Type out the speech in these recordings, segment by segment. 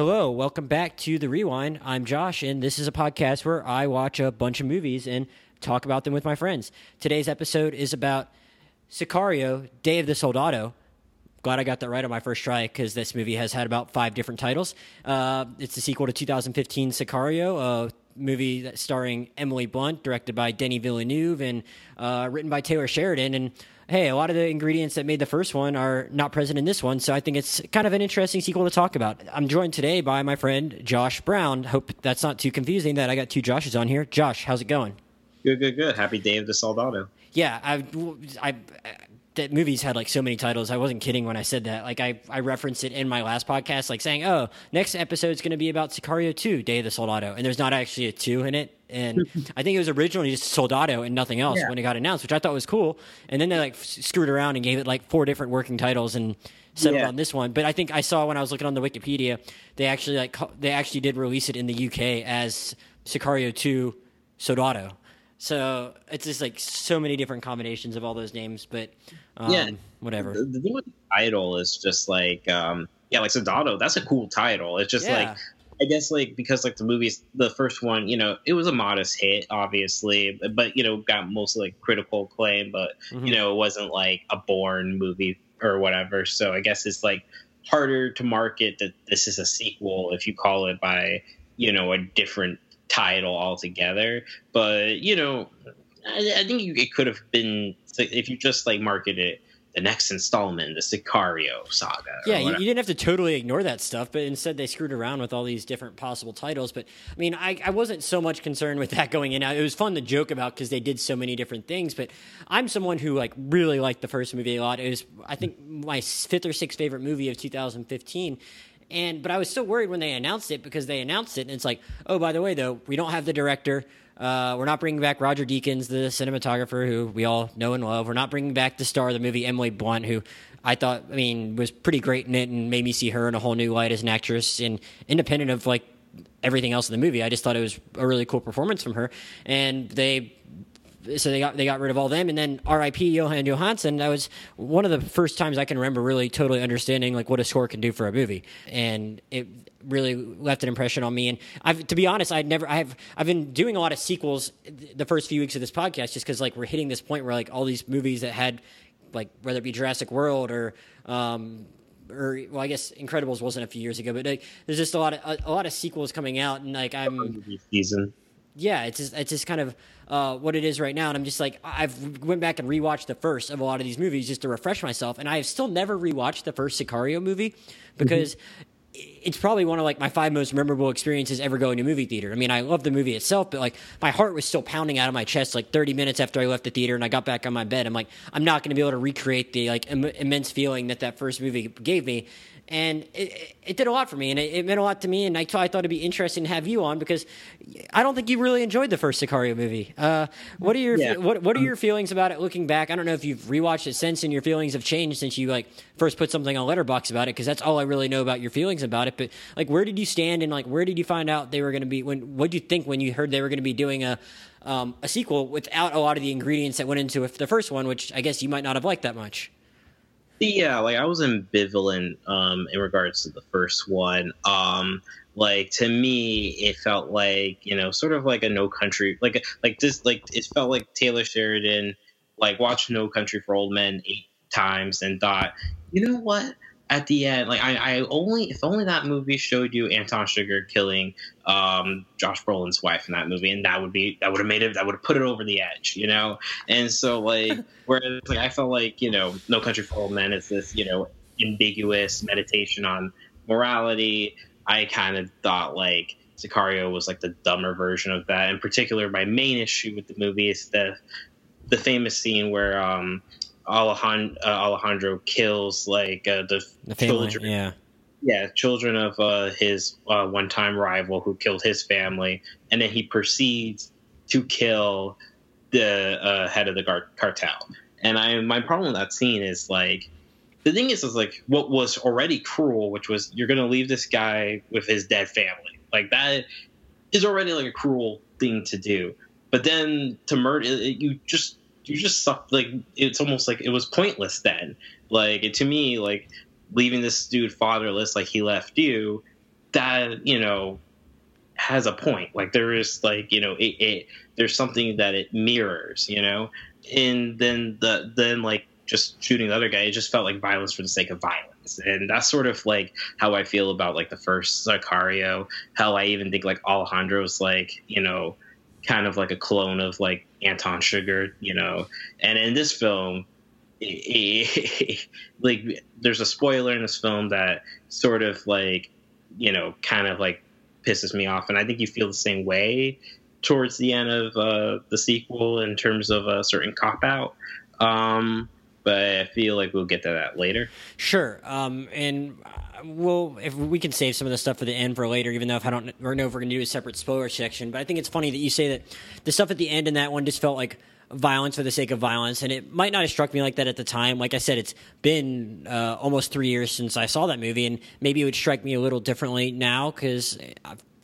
Hello, welcome back to The Rewind. I'm Josh, and this is a podcast where I watch a bunch of movies and talk about them with my friends. Today's episode is about Sicario, Day of the Soldado. Glad I got that right on my first try, because this movie has had about 5 different titles. It's the sequel to 2015 Sicario, a movie that's starring Emily Blunt, directed by Denis Villeneuve, and written by Taylor Sheridan. And hey, a lot of the ingredients that made the first one are not present in this one, so I think it's kind of an interesting sequel to talk about. I'm joined today by my friend Josh Brown. Hope that's not too confusing that I got 2 Joshes on here. Josh, how's it going? Good. Happy Day of the Soldado. Yeah, that movie's had like so many titles. I wasn't kidding when I said that. Like I referenced it in my last podcast, like saying, "Oh, next episode's going to be about Sicario 2, Day of the Soldado," and there's not actually a 2 in it. And I think it was originally just Soldado and nothing else when it got announced, which I thought was cool. And then they like screwed around and gave it like 4 different working titles and settled on this one. But I think I saw when I was looking on the Wikipedia, they actually did release it in the UK as Sicario 2 Soldado. So it's just like so many different combinations of all those names. But whatever. The thing with the title is just like like Soldado. That's a cool title. It's just like. I guess, like, because, like, the movies, the first one, you know, it was a modest hit, obviously, but, you know, got mostly, like, critical acclaim, but, you know, it wasn't, like, a Bourne movie or whatever, so I guess it's, like, harder to market that this is a sequel if you call it by, you know, a different title altogether, but, you know, I think it could have been, if you just, like, market it, the next installment, the Sicario saga. Yeah, you didn't have to totally ignore that stuff, but instead they screwed around with all these different possible titles. But, I mean, I wasn't so much concerned with that going in. It was fun to joke about because they did so many different things, but I'm someone who, like, really liked the first movie a lot. It was, I think, my 5th or 6th favorite movie of 2015. But I was so worried when they announced it because they announced it, and it's like, oh, by the way, though, we don't have the director. We're not bringing back Roger Deakins, the cinematographer who we all know and love. We're not bringing back the star of the movie, Emily Blunt, who I thought, I mean, was pretty great in it and made me see her in a whole new light as an actress and independent of, like, everything else in the movie. I just thought it was a really cool performance from her. And they got rid of all them, and then R.I.P. Jóhann Jóhannsson. That was one of the first times I can remember really totally understanding like what a score can do for a movie, and it really left an impression on me. And I've been doing a lot of sequels the first few weeks of this podcast just because like we're hitting this point where like all these movies that had like whether it be Jurassic World or well, I guess Incredibles wasn't a few years ago, but like, there's just a lot of sequels coming out, and like I'm season. Yeah, it's just kind of what it is right now, and I'm just like I've went back and rewatched the first of a lot of these movies just to refresh myself, and I have still never rewatched the first Sicario movie because it's probably one of like my 5 most memorable experiences ever going to movie theater. I mean, I love the movie itself, but like my heart was still pounding out of my chest like 30 minutes after I left the theater and I got back on my bed. I'm like, I'm not going to be able to recreate the like immense feeling that first movie gave me. And it did a lot for me, and it meant a lot to me, and I thought it'd be interesting to have you on because I don't think you really enjoyed the first Sicario movie. What are your what are your feelings about it looking back? I don't know if you've rewatched it since, and your feelings have changed since you like first put something on Letterboxd about it, because that's all I really know about your feelings about it. But like, where did you stand, and like, where did you find out they were going to be? What did you think when you heard they were going to be doing a sequel without a lot of the ingredients that went into the first one, which I guess you might not have liked that much? Yeah, like I was ambivalent in regards to the first one. Like to me, it felt like, you know, sort of like a No Country, like it felt like Taylor Sheridan like watched No Country for Old Men 8 times and thought, you know what? At the end, like if only that movie showed you Anton Chigurh killing Josh Brolin's wife in that movie, and that would have put it over the edge, you know. And so like, whereas like I felt like, you know, No Country for Old Men is this, you know, ambiguous meditation on morality. I kind of thought like Sicario was like the dumber version of that. In particular, my main issue with the movie is the famous scene where Alejandro kills like the family, children, children of his one-time rival who killed his family, and then he proceeds to kill the head of the cartel. And my problem with that scene is like the thing is like what was already cruel, which was you're gonna leave this guy with his dead family. Like that is already like a cruel thing to do, but then to murder you just sucked. Like it's almost like it was pointless then. Like to me, like leaving this dude fatherless, like he left you, that, you know, has a point. Like, there is, like, you know, there's something that it mirrors, you know? And then like, just shooting the other guy, it just felt like violence for the sake of violence. And that's sort of, like, how I feel about, like, the first Sicario. How I even think, like, Alejandro's, like, you know, kind of like a clone of, like, Anton Chigurh, you know? And in this film, like, there's a spoiler in this film that sort of, like, you know, kind of, like, pisses me off. And I think you feel the same way towards the end of the sequel in terms of a certain cop-out. But I feel like we'll get to that later. Sure. And we'll, if we can save some of the stuff for the end for later, even though if I don't know if we're going to do a separate spoiler section. But I think it's funny that you say that the stuff at the end in that one just felt like violence for the sake of violence. And it might not have struck me like that at the time. Like I said, it's been almost 3 years since I saw that movie. And maybe it would strike me a little differently now because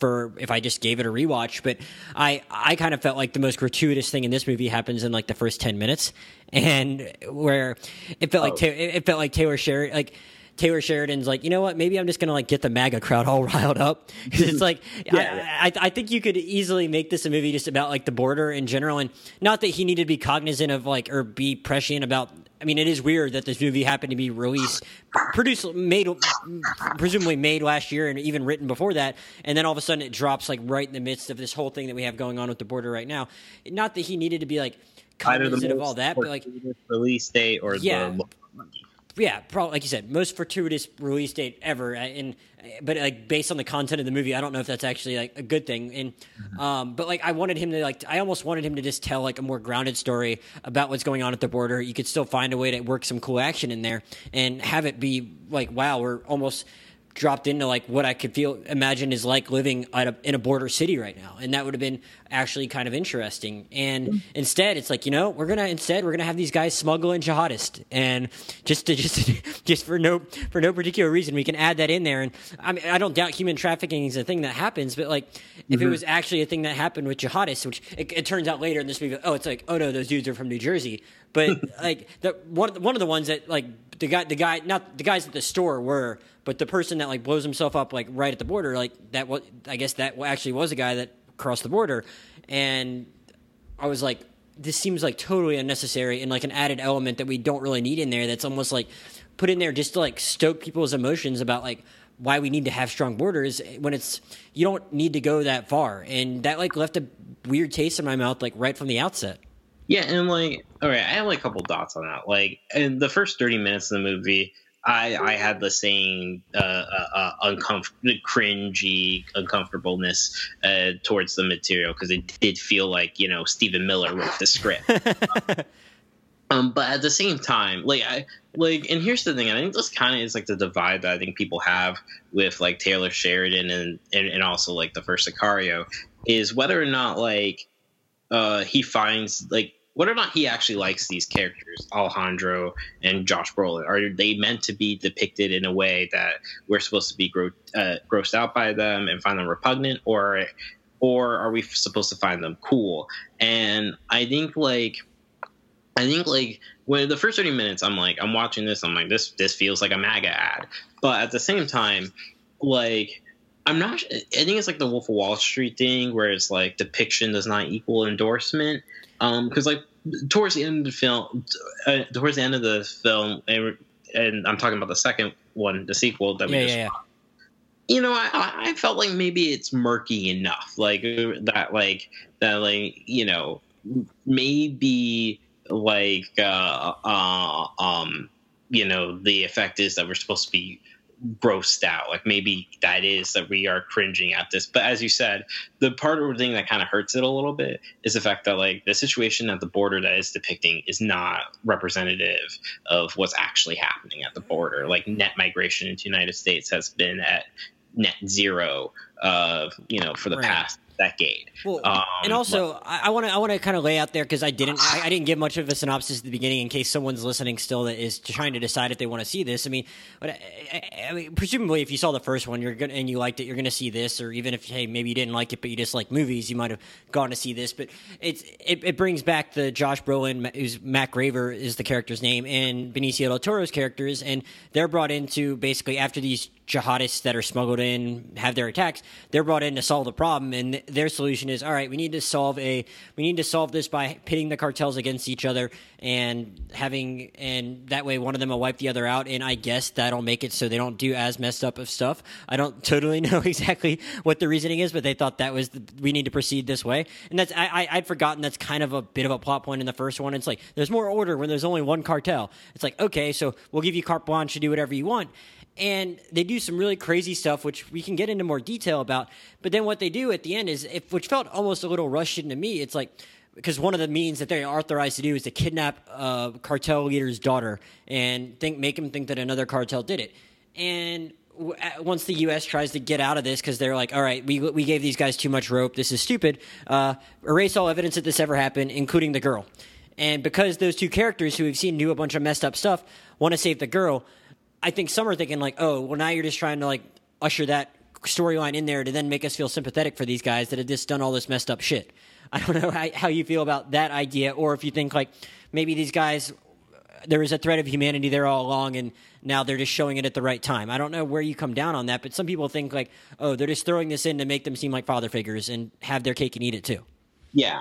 if I just gave it a rewatch. But I kind of felt like the most gratuitous thing in this movie happens in like the first 10 minutes, and where it felt like Taylor Sheridan, like Taylor Sheridan's like, you know what, maybe I'm just going to like get the MAGA crowd all riled up. It's like, I think you could easily make this a movie just about like the border in general. And not that he needed to be cognizant of like, or be prescient about, I mean, it is weird that this movie happened to be released, produced, made, presumably made last year and even written before that. And then all of a sudden it drops like right in the midst of this whole thing that we have going on with the border right now. Not that he needed to be like cognizant of all that, but like release date or yeah, probably like you said, most fortuitous release date ever. But like based on the content of the movie, I don't know if that's actually like a good thing. And but like I wanted him to like, I almost wanted him to just tell like a more grounded story about what's going on at the border. You could still find a way to work some cool action in there and have it be like, wow, we're almost dropped into like what I could imagine is like living at in a border city right now. And that would have been actually kind of interesting. And instead it's like, you know, we're going to have these guys smuggle in jihadists, and just for no particular reason, we can add that in there. And I mean, I don't doubt human trafficking is a thing that happens, but like if it was actually a thing that happened with jihadists, which it turns out later in this movie, oh no, those dudes are from New Jersey. But like one of the ones that like the guy, not the guys at the store were, but the person that like blows himself up like right at the border, like that was, I guess that actually was a guy that crossed the border. And I was like, this seems like totally unnecessary and like an added element that we don't really need in there. That's almost like put in there just to like stoke people's emotions about like why we need to have strong borders when it's, you don't need to go that far. And that like left a weird taste in my mouth, like right from the outset. Yeah, and like, all right, I have like a couple dots on that. Like, in the first 30 minutes of the movie, I had the same cringy uncomfortableness towards the material because it did feel like, you know, Stephen Miller wrote the script. But at the same time, like and here's the thing, and I think this kind of is like the divide that I think people have with like Taylor Sheridan and also like the first Sicario, is whether or not like he finds like, whether or not he actually likes these characters, Alejandro and Josh Brolin. Are they meant to be depicted in a way that we're supposed to be grossed out by them and find them repugnant, or are we supposed to find them cool? And I think when the first 30 minutes, I'm watching this, this feels like a MAGA ad. But at the same time, like, I think it's like the Wolf of Wall Street thing where it's like depiction does not equal endorsement. Because like towards the end of the film, and I'm talking about the second one, the sequel that we watched. You know, I felt like maybe it's murky enough, you know, maybe you know, the effect is that we're supposed to be grossed out. Like maybe that is that we are cringing at this. But as you said, the part of the thing that kind of hurts it a little bit is the fact that like the situation at the border that is depicting is not representative of what's actually happening at the border. Like net migration into the United States has been at net zero you know, for the past decade. Well, and also I want to kind of lay out there, because I didn't give much of a synopsis at the beginning in case someone's listening still that is trying to decide if they want to see this. I mean, presumably if you saw the first one and you liked it, you're going to see this, or even if maybe you didn't like it but you just like movies, you might have gone to see this. But it brings back the Josh Brolin, who's Mac Graver is the character's name, and Benicio Del Toro's characters, and they're brought into basically after these jihadists that are smuggled in have their attacks. They're brought in to solve the problem, and their solution is, all right, we need to solve this by pitting the cartels against each other, and that way one of them will wipe the other out, and I guess that'll make it so they don't do as messed up of stuff. I don't totally know exactly what the reasoning is, but they thought that was we need to proceed this way, and that's I'd forgotten that's kind of a bit of a plot point in the first one. It's like there's more order when there's only one cartel. It's like, okay, so we'll give you carte blanche to do whatever you want. And they do some really crazy stuff, which we can get into more detail about. But then what they do at the end is, which felt almost a little rushed into me, it's like, because one of the means that they're authorized to do is to kidnap a cartel leader's daughter and make him think that another cartel did it. And once the U.S. tries to get out of this because they're like, all right, we gave these guys too much rope, this is stupid, erase all evidence that this ever happened, including the girl. And because those two characters who we've seen do a bunch of messed up stuff want to save the girl, I think some are thinking like, oh, well, now you're just trying to like usher that storyline in there to then make us feel sympathetic for these guys that have just done all this messed up shit. I don't know how you feel about that idea, or if you think like maybe these guys, there was a thread of humanity there all along and now they're just showing it at the right time. I don't know where you come down on that, but some people think like, oh, they're just throwing this in to make them seem like father figures and have their cake and eat it too. Yeah,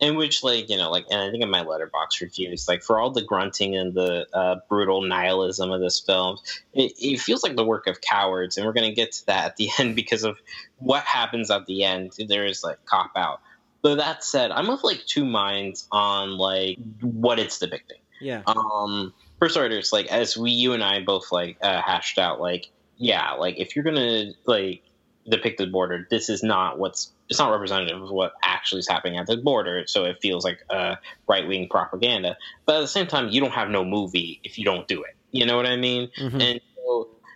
in which, like, you know, like, and I think in my Letterboxd review, it's like, for all the grunting and the brutal nihilism of this film, it feels like the work of cowards, and we're going to get to that at the end because of what happens at the end. There is, like, cop-out. But that said, I'm of, like, two minds on, like, what it's depicting. Yeah. First order, it's, like, as you and I both, like, hashed out, like, yeah, like, if you're going to, like, depict the border, this is not what's it's not representative of what actually is happening at the border, so it feels like right-wing propaganda. But at the same time, you don't have no movie if you don't do it. You know what I mean? Mm-hmm. And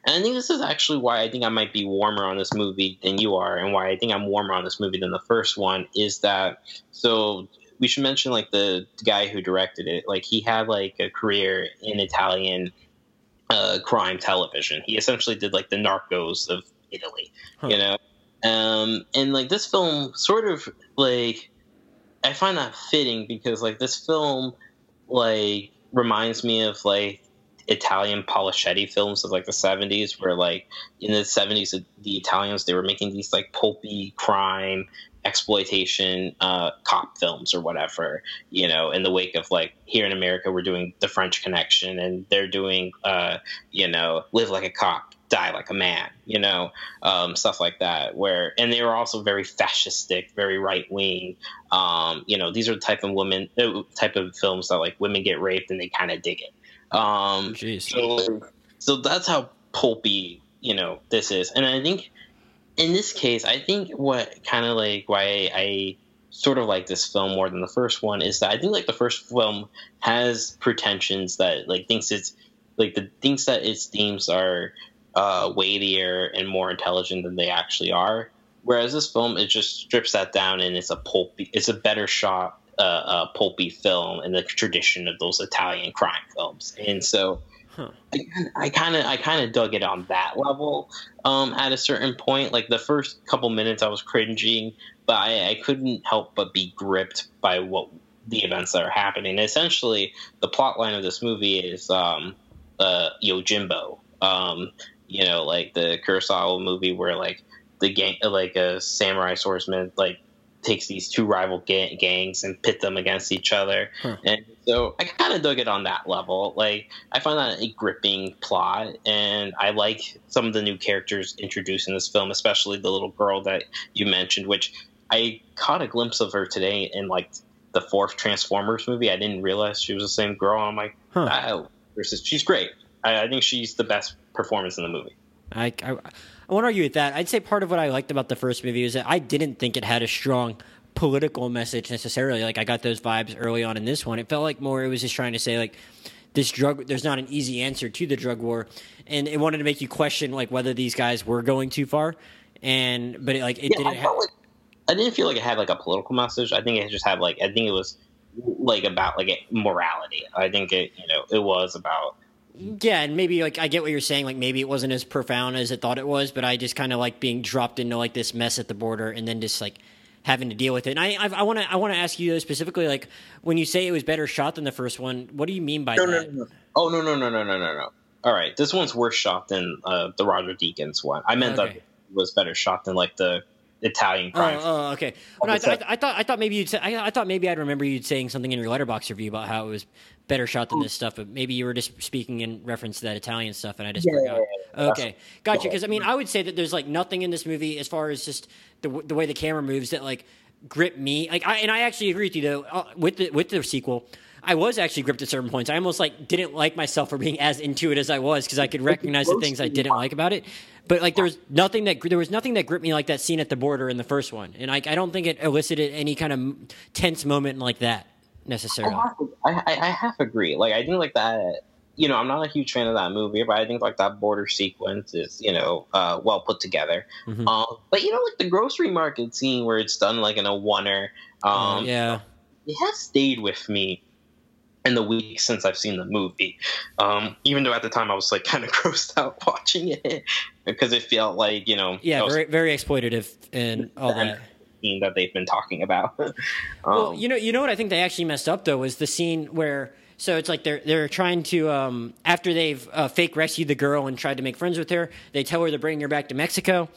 I think this is actually why I think I might be warmer on this movie than you are, and why I think I'm warmer on this movie than the first one, is that so we should mention, like, the guy who directed it. Like, he had, like, a career in Italian crime television. He essentially did, like, the Narcos of Italy, you know? And, like, this film sort of, like, I find that fitting because, like, this film, like, reminds me of, like, Italian Polischetti films of, like, the 70s, where, like, in the 70s, the Italians, they were making these, like, pulpy crime exploitation cop films or whatever, you know, in the wake of, like, here in America, we're doing The French Connection, and they're doing, you know, Live Like a Cop, Die Like a Man, you know, stuff like that, where, and they were also very fascistic, very right wing. You know, these are the type of films that, like, women get raped and they kind of dig it. So that's how pulpy, you know, this is. And I think in this case, I think what kind of, like, why I sort of like this film more than the first one is that I think, like, the first film has pretensions that, like, thinks that its themes are weightier and more intelligent than they actually are, whereas this film, it just strips that down, and it's a better shot pulpy film in the tradition of those Italian crime films. And so I kind of dug it on that level. At a certain point, like, the first couple minutes I was cringing, but I couldn't help but be gripped by what the events that are happening. And essentially the plot line of this movie is Yojimbo, you know, like the Kurosawa movie where, like, the gang, like a samurai swordsman, like, takes these two rival gangs and pit them against each other. And so I kind of dug it on that level. Like, I find that a gripping plot, and I like some of the new characters introduced in this film, especially the little girl that you mentioned, which I caught a glimpse of her today in, like, the fourth Transformers movie. I didn't realize she was the same girl. I'm like, she's great. I think she's the best performance in the movie. I won't argue with that. I'd say part of what I liked about the first movie is that I didn't think it had a strong political message necessarily. Like, I got those vibes early on in this one. It felt like more it was just trying to say, like, there's not an easy answer to the drug war, and it wanted to make you question, like, whether these guys were going too far. And but it, like, it didn't have. Like, I didn't feel like it had, like, a political message. I think it just had, like, I think it was, like, about, like, morality. I think it, you know, it was about. Yeah, and maybe, like, I get what you're saying, like, maybe it wasn't as profound as I thought it was, but I just kind of like being dropped into, like, this mess at the border and then just, like, having to deal with it. And I want to ask you specifically, like, when you say it was better shot than the first one, what do you mean by that? No. Oh, no. all right, this one's worse shot than the Roger Deakins one. I meant that it was better shot than like the Italian crime. Oh, okay. No, I thought maybe you'd say, I thought maybe I'd remember you saying something in your Letterboxd review about how it was better shot than this stuff, but maybe you were just speaking in reference to that Italian stuff, and I just forgot. Yeah. Okay, gotcha. Because I mean, I would say that there's like nothing in this movie as far as just the way the camera moves that like grip me. Like, I actually agree with you though with the sequel. I was actually gripped at certain points. I almost like didn't like myself for being as into it as I was because I could recognize the things I didn't like about it. But like there was nothing that gripped me like that scene at the border in the first one, and I don't think it elicited any kind of tense moment like that necessarily. I half agree. Like I think like that. You know, I'm not a huge fan of that movie, but I think like that border sequence is, you know, well put together. Mm-hmm. But you know, like the grocery market scene where it's done like in a oneer. It has stayed with me in the week since I've seen the movie, even though at the time I was like kind of grossed out watching it because it felt like, you know, very, very exploitative and all that scene that they've been talking about. Well, you know what I think they actually messed up though was the scene where so it's like they're trying to after they've fake rescued the girl and tried to make friends with her, they tell her to bring her back to Mexico,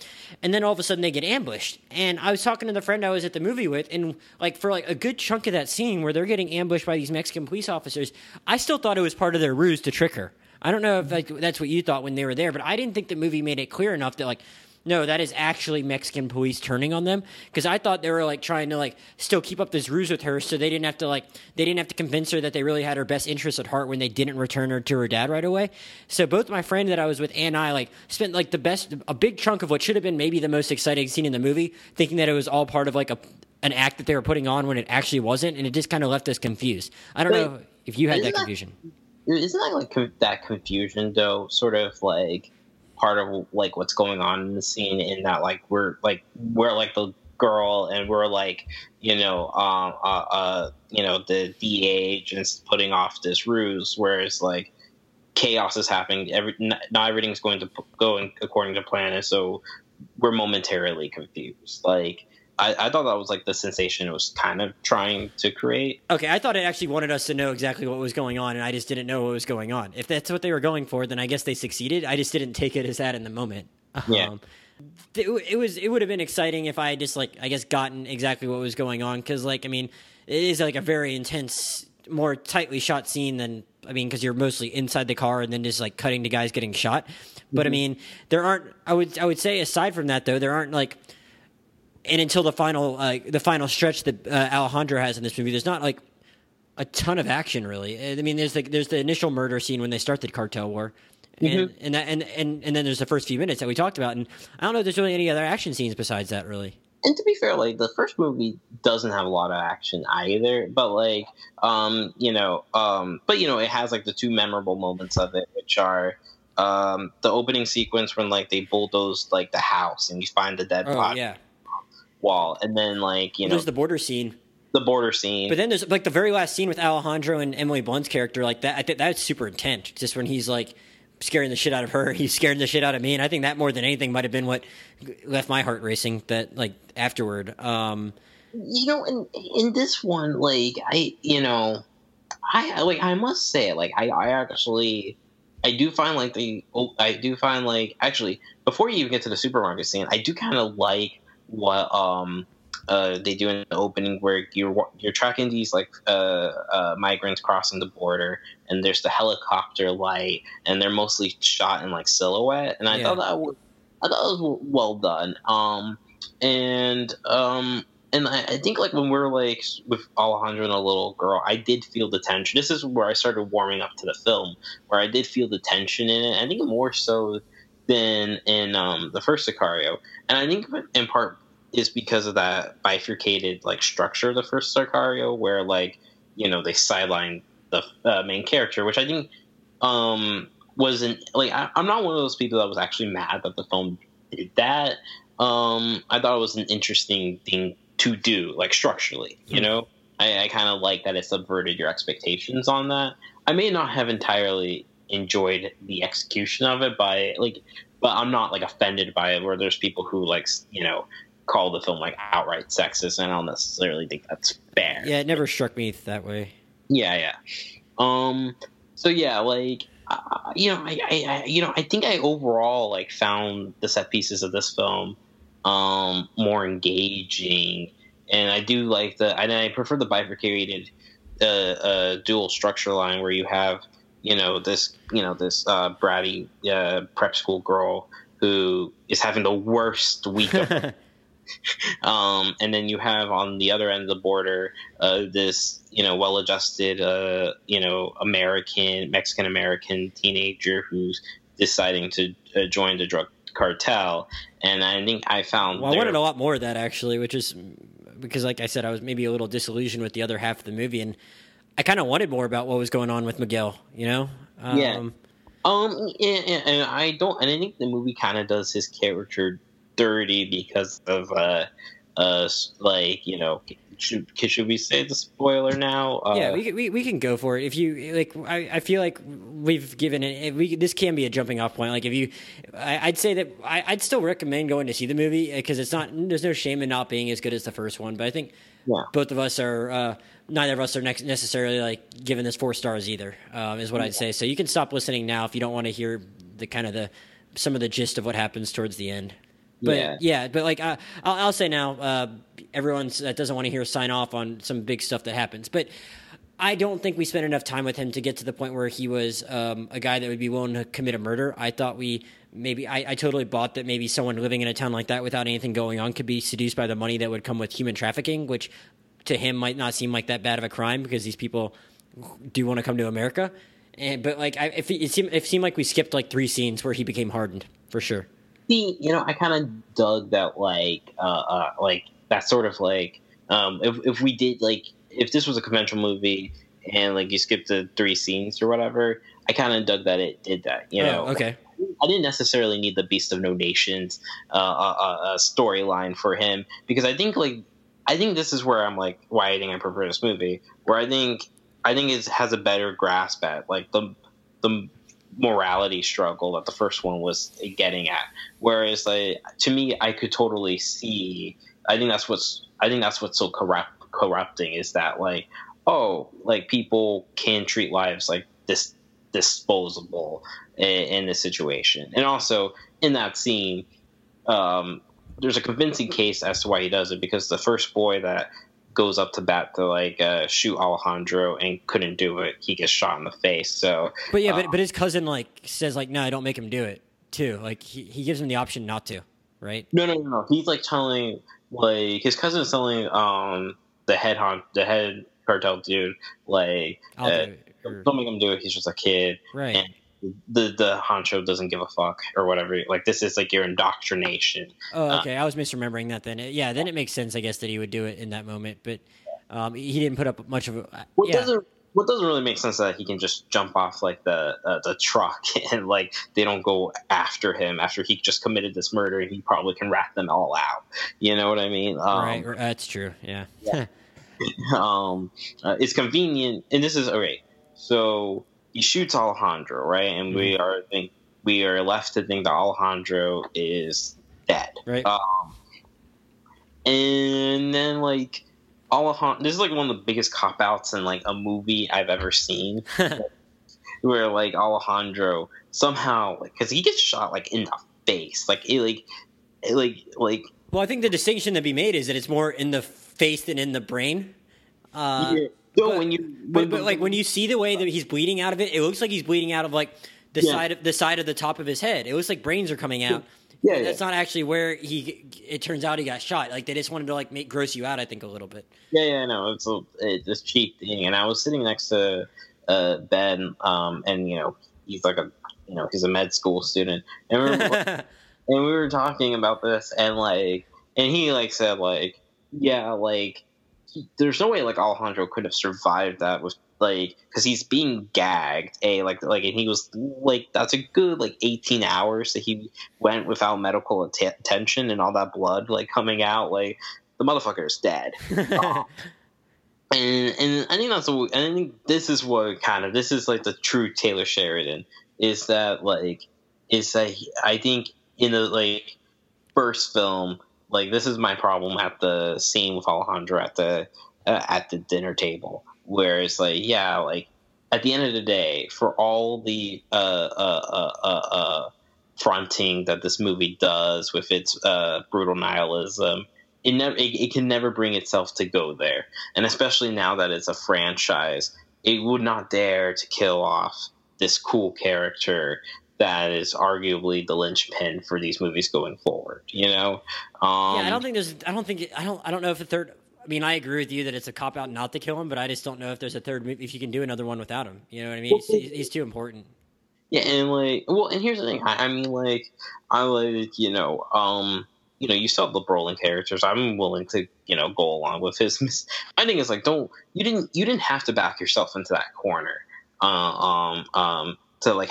and then all of a sudden they get ambushed. And I was talking to the friend I was at the movie with, and like for like a good chunk of that scene where they're getting ambushed by these Mexican police officers, I still thought it was part of their ruse to trick her. I don't know if like that's what you thought when they were there, but I didn't think the movie made it clear enough that like, no, that is actually Mexican police turning on them, because I thought they were like trying to like still keep up this ruse with her, so they didn't have to like they didn't have to convince her that they really had her best interests at heart when they didn't return her to her dad right away. So both my friend that I was with and I like spent like a big chunk of what should have been maybe the most exciting scene in the movie, thinking that it was all part of like an act that they were putting on when it actually wasn't, and it just kind of left us confused. I don't know if you had that confusion. Isn't that like that confusion though, sort of like part of like what's going on in the scene, in that like we're like the girl and we're like, you know, you know, the DA agents putting off this ruse, whereas like chaos is happening, not everything's going to go according to plan, and so we're momentarily confused. Like I thought that was like the sensation it was kind of trying to create. Okay, I thought it actually wanted us to know exactly what was going on, and I just didn't know what was going on. If that's what they were going for, then I guess they succeeded. I just didn't take it as that in the moment. Yeah. It would have been exciting if I had just like, I guess, gotten exactly what was going on, because like, I mean, it is like a very intense, more tightly shot scene than, I mean, because you're mostly inside the car and then just like cutting to guys getting shot. Mm-hmm. But I mean, there aren't. I would say aside from that though, there aren't like. And until the final stretch that Alejandro has in this movie, there's not like a ton of action really. I mean, there's the initial murder scene when they start the cartel war, and mm-hmm. and then there's the first few minutes that we talked about. And I don't know if there's really any other action scenes besides that really. And to be fair, like the first movie doesn't have a lot of action either, but like but you know, it has like the two memorable moments of it, which are. The opening sequence when like they bulldozed like the house and you find the dead body. Yeah. Wall, and then like you know, there's the border scene, but then there's like the very last scene with Alejandro and Emily Blunt's character, like that. I think that's super intense, just when he's like scaring the shit out of her, he's scaring the shit out of me, and I think that more than anything might have been what left my heart racing. That like afterward, you know, in this one, like I must say, like I do find actually before you even get to the supermarket scene, I do kind of like. What they do in the opening where you're tracking these like migrants crossing the border, and there's the helicopter light, and they're mostly shot in like silhouette, and I thought that was well done. I think like when we're like with Alejandro and the little girl, I did feel the tension. This is where I started warming up to the film, where I did feel the tension in it. I think more so. Than in the first Sicario, and I think in part is because of that bifurcated like structure of the first Sicario, where like you know they sideline the main character, which I think wasn't like I'm not one of those people that was actually mad that the film did that. I thought it was an interesting thing to do, like structurally, you know. I kind of like that it subverted your expectations on that. I may not have entirely enjoyed the execution of it but I'm not like offended by it, where there's people who like, you know, call the film like outright sexist, and I don't necessarily think that's fair. Yeah, it never struck me that way. So yeah, like I think I overall like found the set pieces of this film more engaging, and I do like I prefer the bifurcated dual structure line where you have this bratty prep school girl who is having the worst week of and then you have on the other end of the border this well-adjusted Mexican-American teenager who's deciding to join the drug cartel. And I think I found I wanted a lot more of that, actually, which is because, like I said, I was maybe a little disillusioned with the other half of the movie, and I kind of wanted more about what was going on with Miguel, and I think the movie kind of does his character dirty because of should we say the spoiler now? Yeah, we can go for it. If you like, I feel like we've given it. This can be a jumping off point. Like if you, I'd say that I'd still recommend going to see the movie because it's not. There's no shame in not being as good as the first one. But I think both of us are. Neither of us are necessarily like giving this 4 stars either. Is what I'd say. So you can stop listening now if you don't want to hear the kind of some of the gist of what happens towards the end. But I'll say now, everyone that doesn't want to hear sign off on some big stuff that happens. But I don't think we spent enough time with him to get to the point where he was a guy that would be willing to commit a murder. I thought I totally bought that maybe someone living in a town like that without anything going on could be seduced by the money that would come with human trafficking, which to him might not seem like that bad of a crime because these people do want to come to America. But it seemed like we skipped like 3 scenes where he became hardened for sure. See, I kind of dug that, that sort of, if we did, if this was a conventional movie and, you skipped the 3 scenes or whatever, I kind of dug that it did that, you know? Okay. I didn't necessarily need the Beast of No Nations storyline for him because I think this is where I'm, why I think I prefer this movie, where I think it has a better grasp at, the morality struggle that the first one was getting at, whereas to me I could totally see I think that's what's so corrupting is that people can treat lives like this disposable in this situation. And also in that scene there's a convincing case as to why he does it, because the first boy that goes up to bat to shoot Alejandro and couldn't do it, he gets shot in the face. So but his cousin says no, I don't make him do it too. He gives him the option not to, right? No. He's telling his cousin is telling the head cartel dude don't make him do it, he's just a kid, right? And the honcho doesn't give a fuck or whatever. This is your indoctrination. Oh, okay. I was misremembering that then. Yeah, then it makes sense, I guess, that he would do it in that moment. But he didn't put up much of a... What doesn't really make sense is that he can just jump off the truck and they don't go after him after he just committed this murder, and he probably can rat them all out. You know what I mean? Right. That's true. Yeah. It's convenient. And this is... Okay. So... He shoots Alejandro, right? And we are left to think that Alejandro is dead, right? And then Alejandro, this is one of the biggest cop outs in a movie I've ever seen, where Alejandro somehow because he gets shot in the face, Well, I think the distinction to be made is that it's more in the face than in the brain. Yeah. So when you see the way that he's bleeding out of it, it looks like he's bleeding out of the side of the top of his head. It looks like brains are coming out. Yeah. That's not actually where it turns out he got shot. They just wanted to gross you out, I think, a little bit. Yeah, I know. It's cheap thing. And I was sitting next to Ben, and he's he's a med school student, and we were talking about this, and and he said there's no way Alejandro could have survived that with because he's being gagged and he was that's a good 18 hours that he went without medical attention, and all that blood coming out, the motherfucker is dead. and I think this is what this is the true Taylor Sheridan is that I think in the first film. This is my problem at the scene with Alejandro at the dinner table, where it's at the end of the day, for all the fronting that this movie does with its brutal nihilism, it can never bring itself to go there. And especially now that it's a franchise, it would not dare to kill off this cool character that is arguably the linchpin for these movies going forward, you know? Yeah, I don't think there's – I don't know if a third – I mean, I agree with you that it's a cop-out not to kill him, but I just don't know if there's a third movie, if you can do another one without him. You know what I mean? Well, he's too important. Yeah, and, like – well, and here's the thing. You saw the Brolin characters. I'm willing to, go along with his I think it's like, you didn't have to back yourself into that corner to,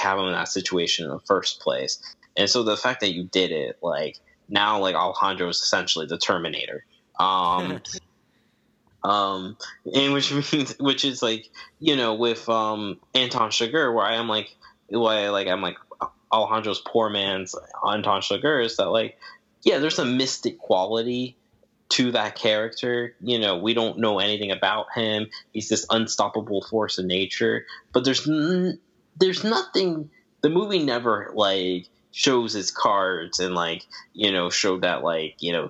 have him in that situation in the first place. And so the fact that you did it, now, Alejandro is essentially the Terminator. And which is, with Anton Chigurh, where I am, Alejandro's poor man's Anton Chigurh is that, yeah, there's a mystic quality to that character. We don't know anything about him. He's this unstoppable force of nature. But there's nothing – the movie never, shows his cards and, showed that,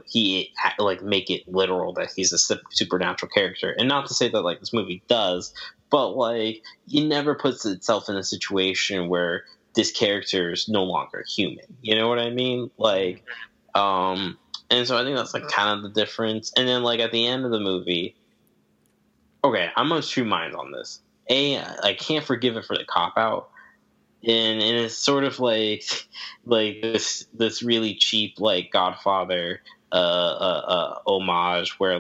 he – make it literal that he's a supernatural character. And not to say that, this movie does, but, it never puts itself in a situation where this character is no longer human. You know what I mean? And so I think that's kind of the difference. And then at the end of the movie, okay, I'm of two minds on this. A, I can't forgive it for the cop out, and it's sort of this really cheap Godfather homage where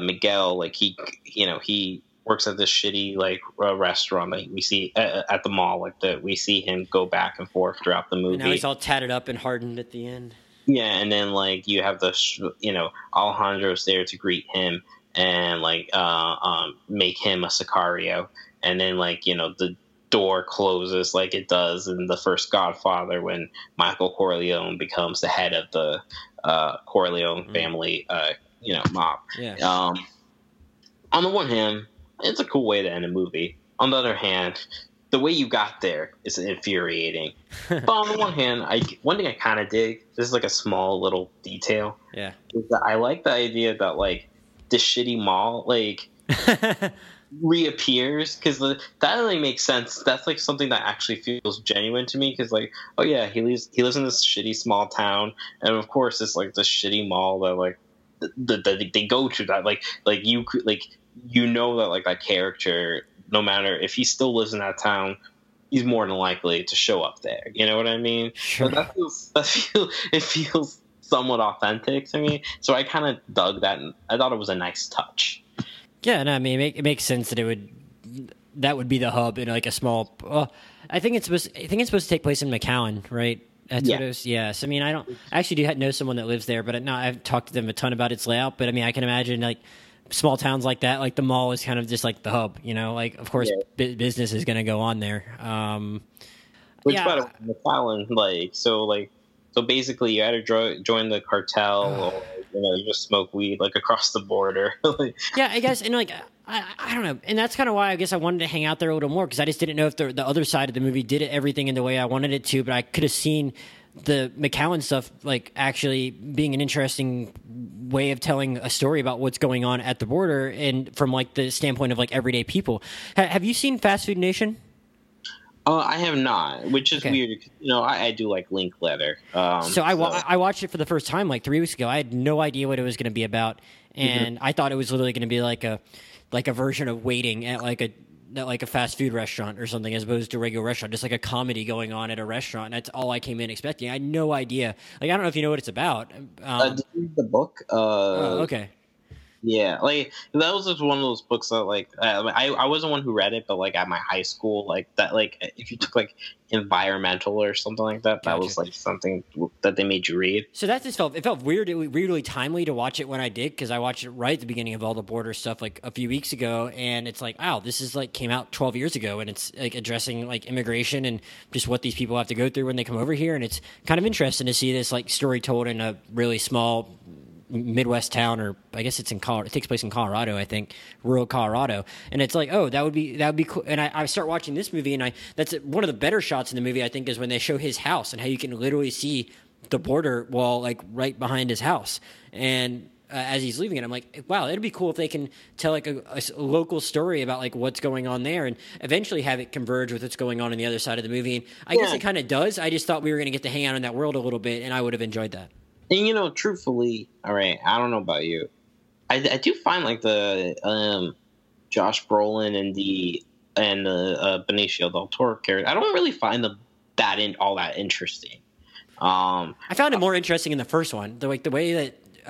Miguel he works at this shitty restaurant that we see at the mall we see him go back and forth throughout the movie. And now he's all tatted up and hardened at the end. Yeah, and then, you have the, Alejandro's there to greet him and, make him a Sicario. And then, the door closes like it does in the first Godfather when Michael Corleone becomes the head of the Corleone family, mob. Yeah. On the one hand, it's a cool way to end a movie. On the other hand, the way you got there is infuriating. But on the one hand, one thing I kind of dig, this is a small little detail. Yeah. Is that I like the idea that the shitty mall reappears because that only makes sense. That's something that actually feels genuine to me because oh yeah, he lives in this shitty small town, and of course it's the shitty mall that they go to that that character. No matter if he still lives in that town, he's more than likely to show up there. You know what I mean? Sure. But it feels somewhat authentic to me. So I kind of dug that, and I thought it was a nice touch. Yeah, no, I mean, it makes sense that that would be the hub in a small. I think it's supposed to take place in McAllen, right? That's what it was. Yes. I mean, I actually do know someone that lives there, but I've talked to them a ton about its layout. But I mean, I can imagine small towns like that, the mall is kind of just the hub, of course business is going to go on there. Which by the way, McAllen, so basically you either join the cartel or, you just smoke weed, across the border. Yeah, I guess. And I don't know. And that's kind of why I guess I wanted to hang out there a little more because I just didn't know if the other side of the movie did everything in the way I wanted it to, but I could have seen the McAllen stuff actually being an interesting way of telling a story about what's going on at the border and from the standpoint of everyday people. Have you seen Fast Food Nation? I have not, which is weird. I do like Linklater. I watched it for the first time 3 weeks ago. I had no idea what it was going to be about, and I thought it was literally going to be like a version of Waiting at a fast food restaurant or something as opposed to a regular restaurant, just a comedy going on at a restaurant. That's all I came in expecting. I had no idea. I don't know if you know what it's about. Did you read the book? Okay. Yeah. That was just one of those books that I wasn't one who read it, but at my high school, if you took environmental or something like that, that was something that they made you read. So that just felt weird. It was really timely to watch it when I did because I watched it right at the beginning of all the border stuff a few weeks ago, and it's wow, this is came out 12 years ago, and it's addressing immigration and just what these people have to go through when they come over here, and it's kind of interesting to see this story told in a really small Midwest town, or I guess it's in Colorado. It takes place in Colorado, I think, rural Colorado. And it's like, oh, that would be cool. And I start watching this movie, and that's one of the better shots in the movie, I think, is when they show his house and how you can literally see the border wall like right behind his house. And as he's leaving it, I'm like, wow, it'd be cool if they can tell like a local story about like what's going on there, and eventually have it converge with what's going on the other side of the movie. And I guess it kind of does. I just thought we were going to get to hang out in that world a little bit, and I would have enjoyed that. And, you know, truthfully, all right, I don't know about you. I do find, like, the Josh Brolin and Benicio Del Toro character, I don't really find them all that interesting. I found it more interesting in the first one. The way that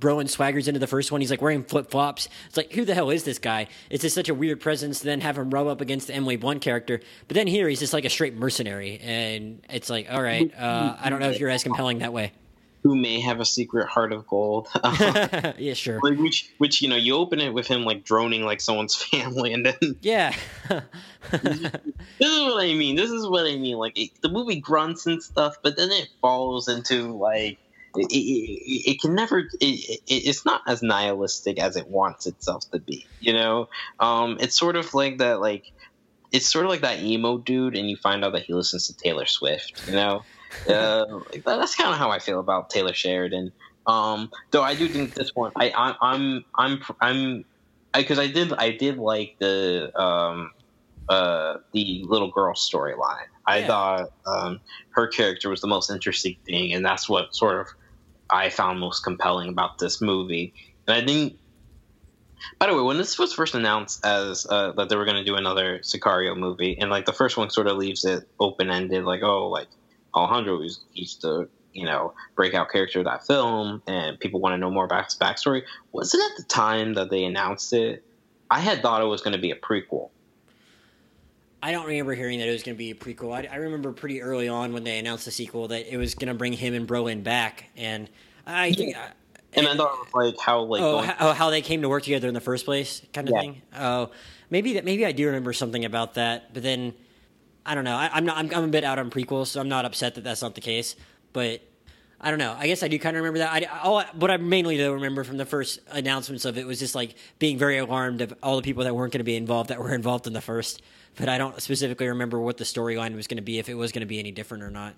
Brolin swaggers into the first one, he's, like, wearing flip-flops. It's like, who the hell is this guy? It's just such a weird presence to then have him rub up against the Emily Blunt character. But then here, he's just, like, a straight mercenary. And it's like, all right, I don't know if you're as compelling that way. Who may have a secret heart of gold. Yeah, sure. Like, which, you know, you open it with him, like, droning, like, someone's family, and then... Yeah. This is what I mean. Like, the movie grunts and stuff, but then it falls into, like... It can never... It's not as nihilistic as it wants itself to be, you know? It's sort of like that, like... It's sort of like that emo dude, and you find out that he listens to Taylor Swift, you know? That's kind of how I feel about Taylor Sheridan. Though I do think this one, I did like the little girl storyline. I thought her character was the most interesting thing, and that's what sort of I found most compelling about this movie. And I think, by the way, when this was first announced as that they were going to do another Sicario movie, and like the first one sort of leaves it open ended, like Alejandro is the, you know, breakout character of that film, and people want to know more about his backstory. Wasn't at the time that they announced it, I had thought it was going to be a prequel. I don't remember hearing that it was going to be a prequel. I remember pretty early on when they announced the sequel that it was going to bring him and Brolin back, and I think... Yeah. And I thought it was like how like how they came to work together in the first place kind of thing. Oh, maybe I do remember something about that, but then. I don't know. I'm a bit out on prequels, so I'm not upset that that's not the case. But I don't know. I guess I do kind of remember that. What I mainly though remember from the first announcements of it was just like being very alarmed of all the people that weren't going to be involved that were involved in the first. But I don't specifically remember what the storyline was going to be, if it was going to be any different or not.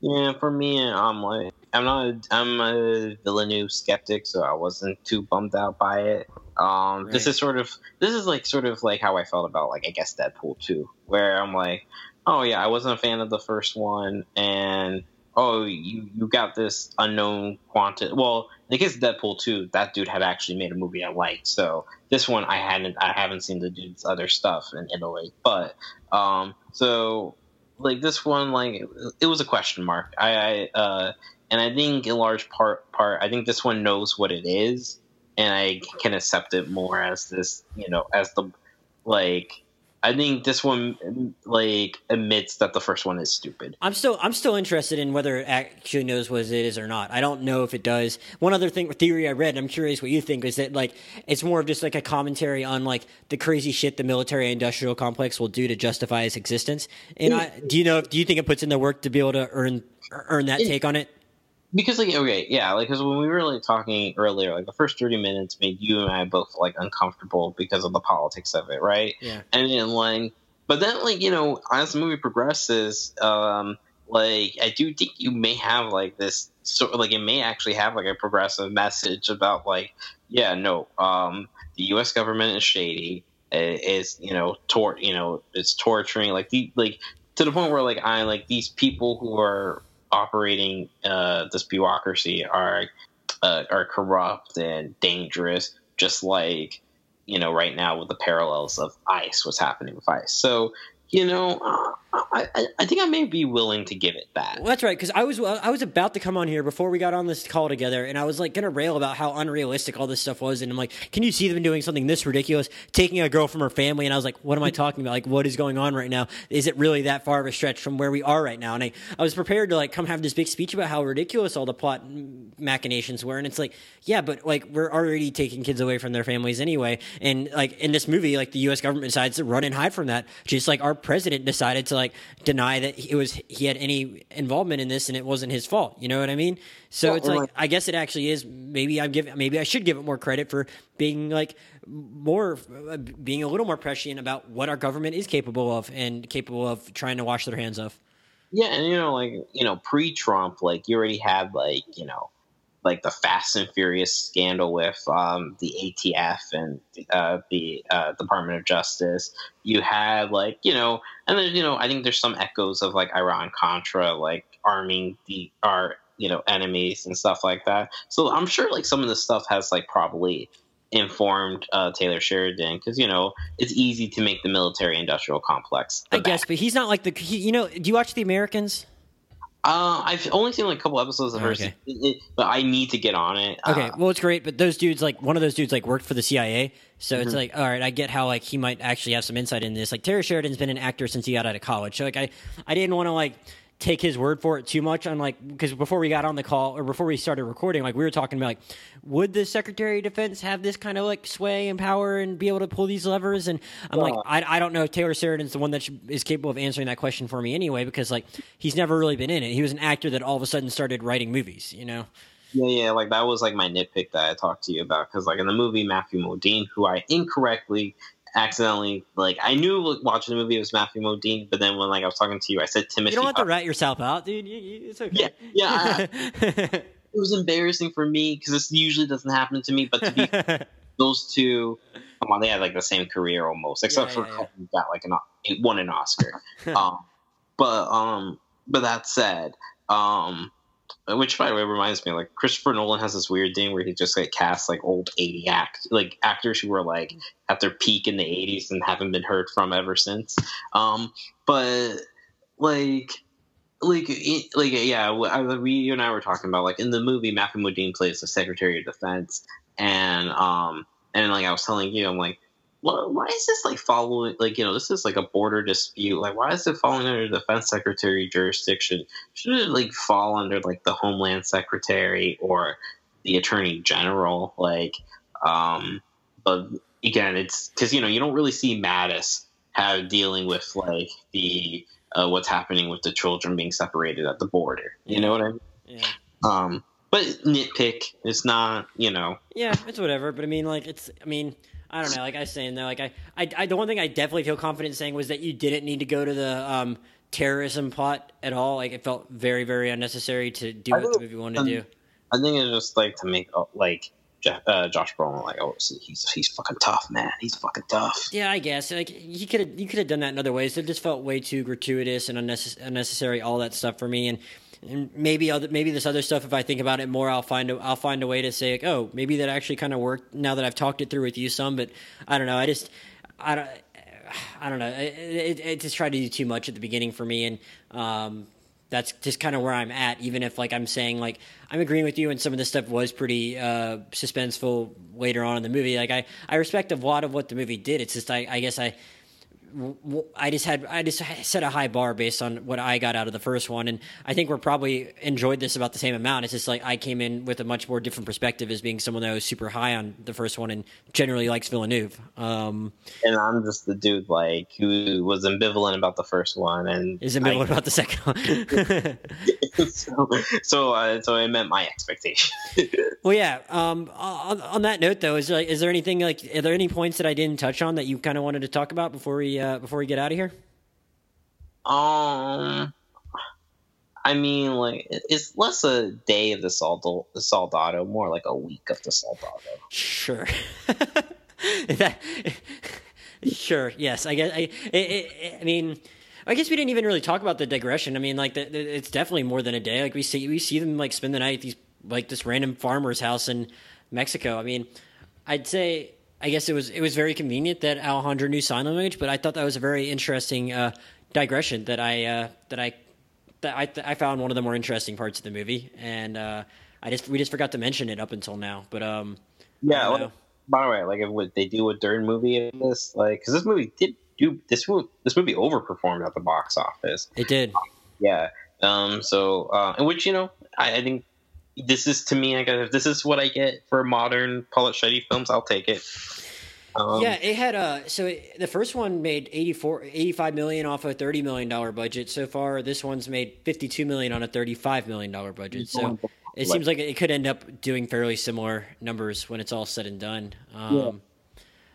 Yeah, for me, I'm a Villeneuve skeptic, so I wasn't too bummed out by it. Right. This is like how I felt about like I guess Deadpool 2, where I'm like. Oh, yeah, I wasn't a fan of the first one, and, oh, you got this unknown quantity. Well, in the case of Deadpool 2, that dude had actually made a movie I liked, so this one I haven't seen the dude's other stuff in Italy, but, so, like, this one, like, it was a question mark. And I think in large part, I think this one knows what it is, and I can accept it more as this, you know, as the, like... I think this one like admits that the first one is stupid. I'm still interested in whether it actually knows what it is or not. I don't know if it does. One other theory I read, and I'm curious what you think, is that like it's more of just like a commentary on like the crazy shit the military-industrial complex will do to justify its existence. And do you think it puts in the work to be able to earn that take on it? Because like okay, yeah, like because when we were like talking earlier, like the first 30 minutes made you and I both like uncomfortable because of the politics of it, right? Yeah. And then like, but then like you know, as the movie progresses, like I do think you may have like this sort of like it may actually have like a progressive message about like yeah, no, the U.S. government is shady, is you know it's torturing like to the point where like I like these people who are. Operating this bureaucracy are corrupt and dangerous, just like you know right now with the parallels of ICE, what's happening with ICE. So you know, I think I may be willing to give it that. Well, that's right, because I was about to come on here before we got on this call together, and I was like gonna rail about how unrealistic all this stuff was, and I'm like, can you see them doing something this ridiculous, taking a girl from her family? And I was like, what am I talking about? Like, what is going on right now? Is it really that far of a stretch from where we are right now? And I was prepared to like come have this big speech about how ridiculous all the plot machinations were, and it's like, yeah, but like we're already taking kids away from their families anyway, and like in this movie, like the U.S. government decides to run and hide from that, just like our our president decided to deny that he had any involvement in this and it wasn't his fault. You know what I mean? So well, it's like, I guess it actually is. Maybe I should give it more credit for being being a little more prescient about what our government is capable of trying to wash their hands of. Yeah. And pre-Trump, you already have the Fast and Furious scandal with the ATF and the Department of Justice. You have and then I think there's some echoes of Iran-Contra, arming our enemies and stuff like that. So I'm sure some of this stuff has probably informed Taylor Sheridan, because it's easy to make the military-industrial complex. I guess, but he's not do you watch The Americans? I've only seen a couple episodes of hers, but I need to get on it. Okay, well, it's great, but those dudes, one of those dudes, worked for the CIA, so mm-hmm. It's all right, I get how he might actually have some insight in this. Taylor Sheridan's been an actor since he got out of college, so I didn't want to take his word for it too much on because before we got on the call or before we started recording, we were talking about would the Secretary of Defense have this kind of sway and power and be able to pull these levers? And I'm I don't know if Taylor Sheridan's the one that is capable of answering that question for me anyway, because he's never really been in it. He was an actor that all of a sudden started writing movies, Yeah, that was my nitpick that I talked to you about, because in the movie Matthew Modine, who I incorrectly accidentally, I knew watching the movie it was Matthew Modine, but then when I was talking to you, I said Timothy. You don't have to rat yourself out, dude. It's okay. Yeah. It was embarrassing for me because this usually doesn't happen to me. But to be those two, come on, they had the same career almost, except for he got won an Oscar. But that said, which, by the way, reminds me, Christopher Nolan has this weird thing where he just casts old 80 actors who were at their peak in the 80s and haven't been heard from ever since. You and I were talking about in the movie Matthew Modine plays the Secretary of Defense, and I was telling you, I'm why is this following? This is a border dispute. Why is it falling under the Defense Secretary jurisdiction? Should it fall under the Homeland Secretary or the Attorney General? But again, it's because you don't really see Mattis dealing with the what's happening with the children being separated at the border. You know what I mean? Yeah. But nitpick. It's not. Yeah, it's whatever. But I mean, I don't know. I was saying, though, the one thing I definitely feel confident saying was that you didn't need to go to the terrorism plot at all. It felt very, very unnecessary to do what the movie wanted to do. I think it's just to make Josh Brolin he's fucking tough, man. He's fucking tough. Yeah, I guess you could have done that in other ways. It just felt way too gratuitous and unnecessary. All that stuff for me and maybe this other stuff, if I think about it more, I'll find a way to say oh, maybe that actually kind of worked now that I've talked it through with you some. But I don't know, I don't know, it just tried to do too much at the beginning for me, and that's just kind of where I'm at, even if I'm saying I'm agreeing with you and some of this stuff was pretty suspenseful later on in the movie. I respect a lot of what the movie did. It's just I just set a high bar based on what I got out of the first one, and I think we're probably enjoyed this about the same amount. It's just I came in with a much more different perspective as being someone that was super high on the first one and generally likes Villeneuve. And I'm just the dude who was ambivalent about the first one and is ambivalent about the second one. So it met my expectation. Well, yeah. On that note, though, is there anything are there any points that I didn't touch on that you kind of wanted to talk about before we get out of here? It's less a day of the Soldado, more a week of the Soldado. Sure. Sure. Yes. I guess. I guess we didn't even really talk about the digression. It's definitely more than a day. We see them spend the night at this random farmer's house in Mexico. I'd say, I guess it was very convenient that Alejandro knew sign language, but I thought that was a very interesting digression that I found one of the more interesting parts of the movie, and we just forgot to mention it up until now. But yeah. By the way, if they do a Dern movie in this, because this movie did do this movie overperformed at the box office. It did. Yeah. In which I think. This is, to me, if this is what I get for modern Polischetti films, I'll take it. Yeah, it had the first one made $85 million off a $30 million budget. So far, this one's made $52 million on a $35 million budget. So it seems like it could end up doing fairly similar numbers when it's all said and done.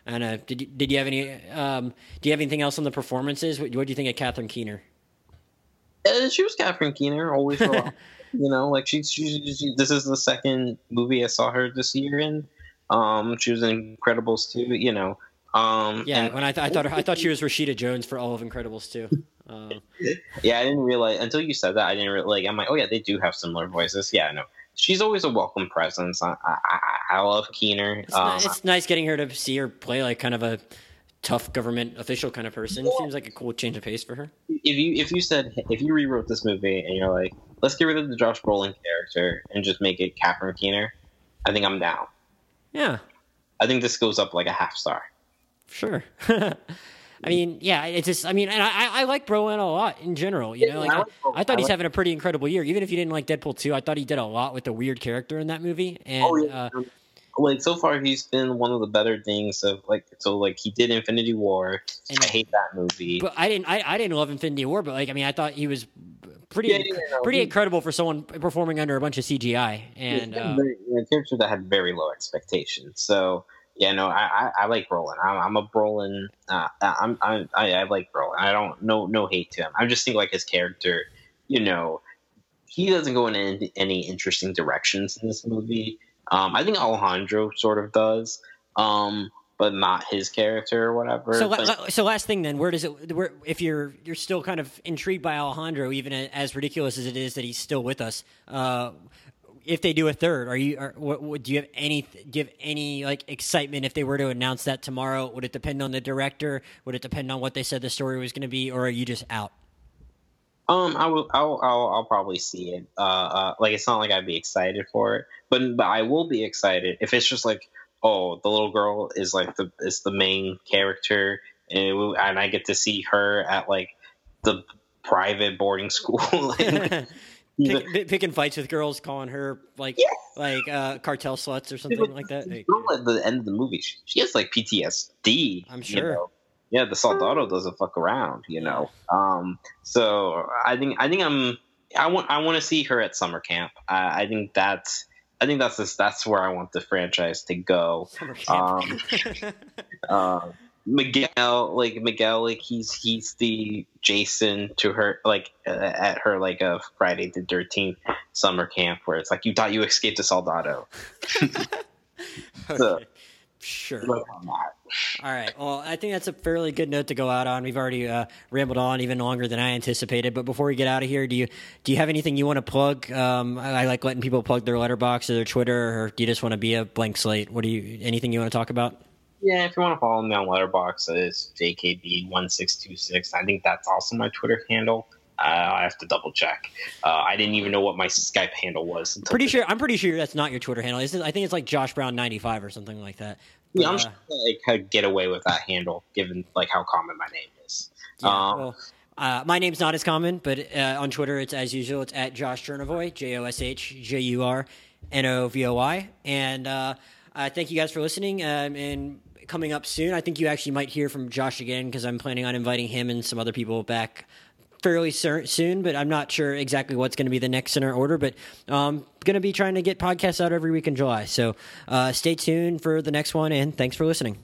And did you have any? Do you have anything else on the performances? What do you think of Catherine Keener? She was Catherine Keener always. You know, like she. This is the second movie I saw her this year in. She was in Incredibles 2, you know. When I thought she was Rashida Jones for all of Incredibles 2. Yeah, I didn't realize until you said that. I didn't really, I'm like, oh yeah, they do have similar voices. Yeah, I know. She's always a welcome presence. I love Keener. It's nice getting her to see her play like kind of a tough government official kind of person. Yeah. Seems like a cool change of pace for her. If you rewrote this movie and you're like, let's get rid of the Josh Brolin character and just make it Catherine Keener, I think I'm down. Yeah, I think this goes up like a half star. Sure. I mean, yeah, it's just, I mean, and I like Brolin a lot in general, you know, like I thought he's having a pretty incredible year. Even if you didn't like Deadpool 2, I thought he did a lot with the weird character in that movie. And like so far he's been one of the better things of like, so like he did Infinity War. And I hate that movie. But I didn't love Infinity War, but like, I mean, I thought he was pretty incredible for someone performing under a bunch of CGI and a character that had very low expectations. So yeah, no, I like Brolin. I'm a Brolin. I like Brolin. I don't no hate to him. I'm just thinking like his character. You know, he doesn't go in any interesting directions in this movie. I think Alejandro sort of does, but not his character or whatever. So last thing then, where if you're still kind of intrigued by Alejandro, even as ridiculous as it is that he's still with us, if they do a third, do you have any like excitement if they were to announce that tomorrow? Would it depend on the director? Would it depend on what they said the story was going to be, or are you just out? I'll probably see it. Like it's not like I'd be excited for it, but I will be excited if it's just like, oh, the little girl is like the main character, and I get to see her at like the private boarding school, like, picking fights with girls, calling her like cartel sluts or something like that. At the end of the movie, she has like PTSD. I'm sure. You know? Yeah, the Soldado doesn't fuck around, you know. So I want to see her at summer camp. I think that's where I want the franchise to go. Summer camp. Miguel, he's the Jason to her, like at her like a Friday the 13th summer camp where it's like you thought you escaped the Soldado. So, okay. Sure. All right. Well, I think that's a fairly good note to go out on. We've already rambled on even longer than I anticipated. But before we get out of here, do you have anything you want to plug? I like letting people plug their Letterboxd or their Twitter, or do you just want to be a blank slate? Anything you want to talk about? Yeah, if you want to follow me on Letterboxd, it's JKB1626. I think that's also my Twitter handle. I have to double check. I didn't even know what my Skype handle was. I'm pretty sure that's not your Twitter handle. I think it's like Josh Brown 95 or something like that. But, yeah, I'm sure I could get away with that handle given like how common my name is. Yeah, my name's not as common, but on Twitter it's as usual. It's at Josh Jurnovoy, JOSHJURNOVOI, and thank you guys for listening. And coming up soon, I think you actually might hear from Josh again because I'm planning on inviting him and some other people back fairly soon, but I'm not sure exactly what's going to be the next in our order, but I'm going to be trying to get podcasts out every week in July. So stay tuned for the next one, and thanks for listening.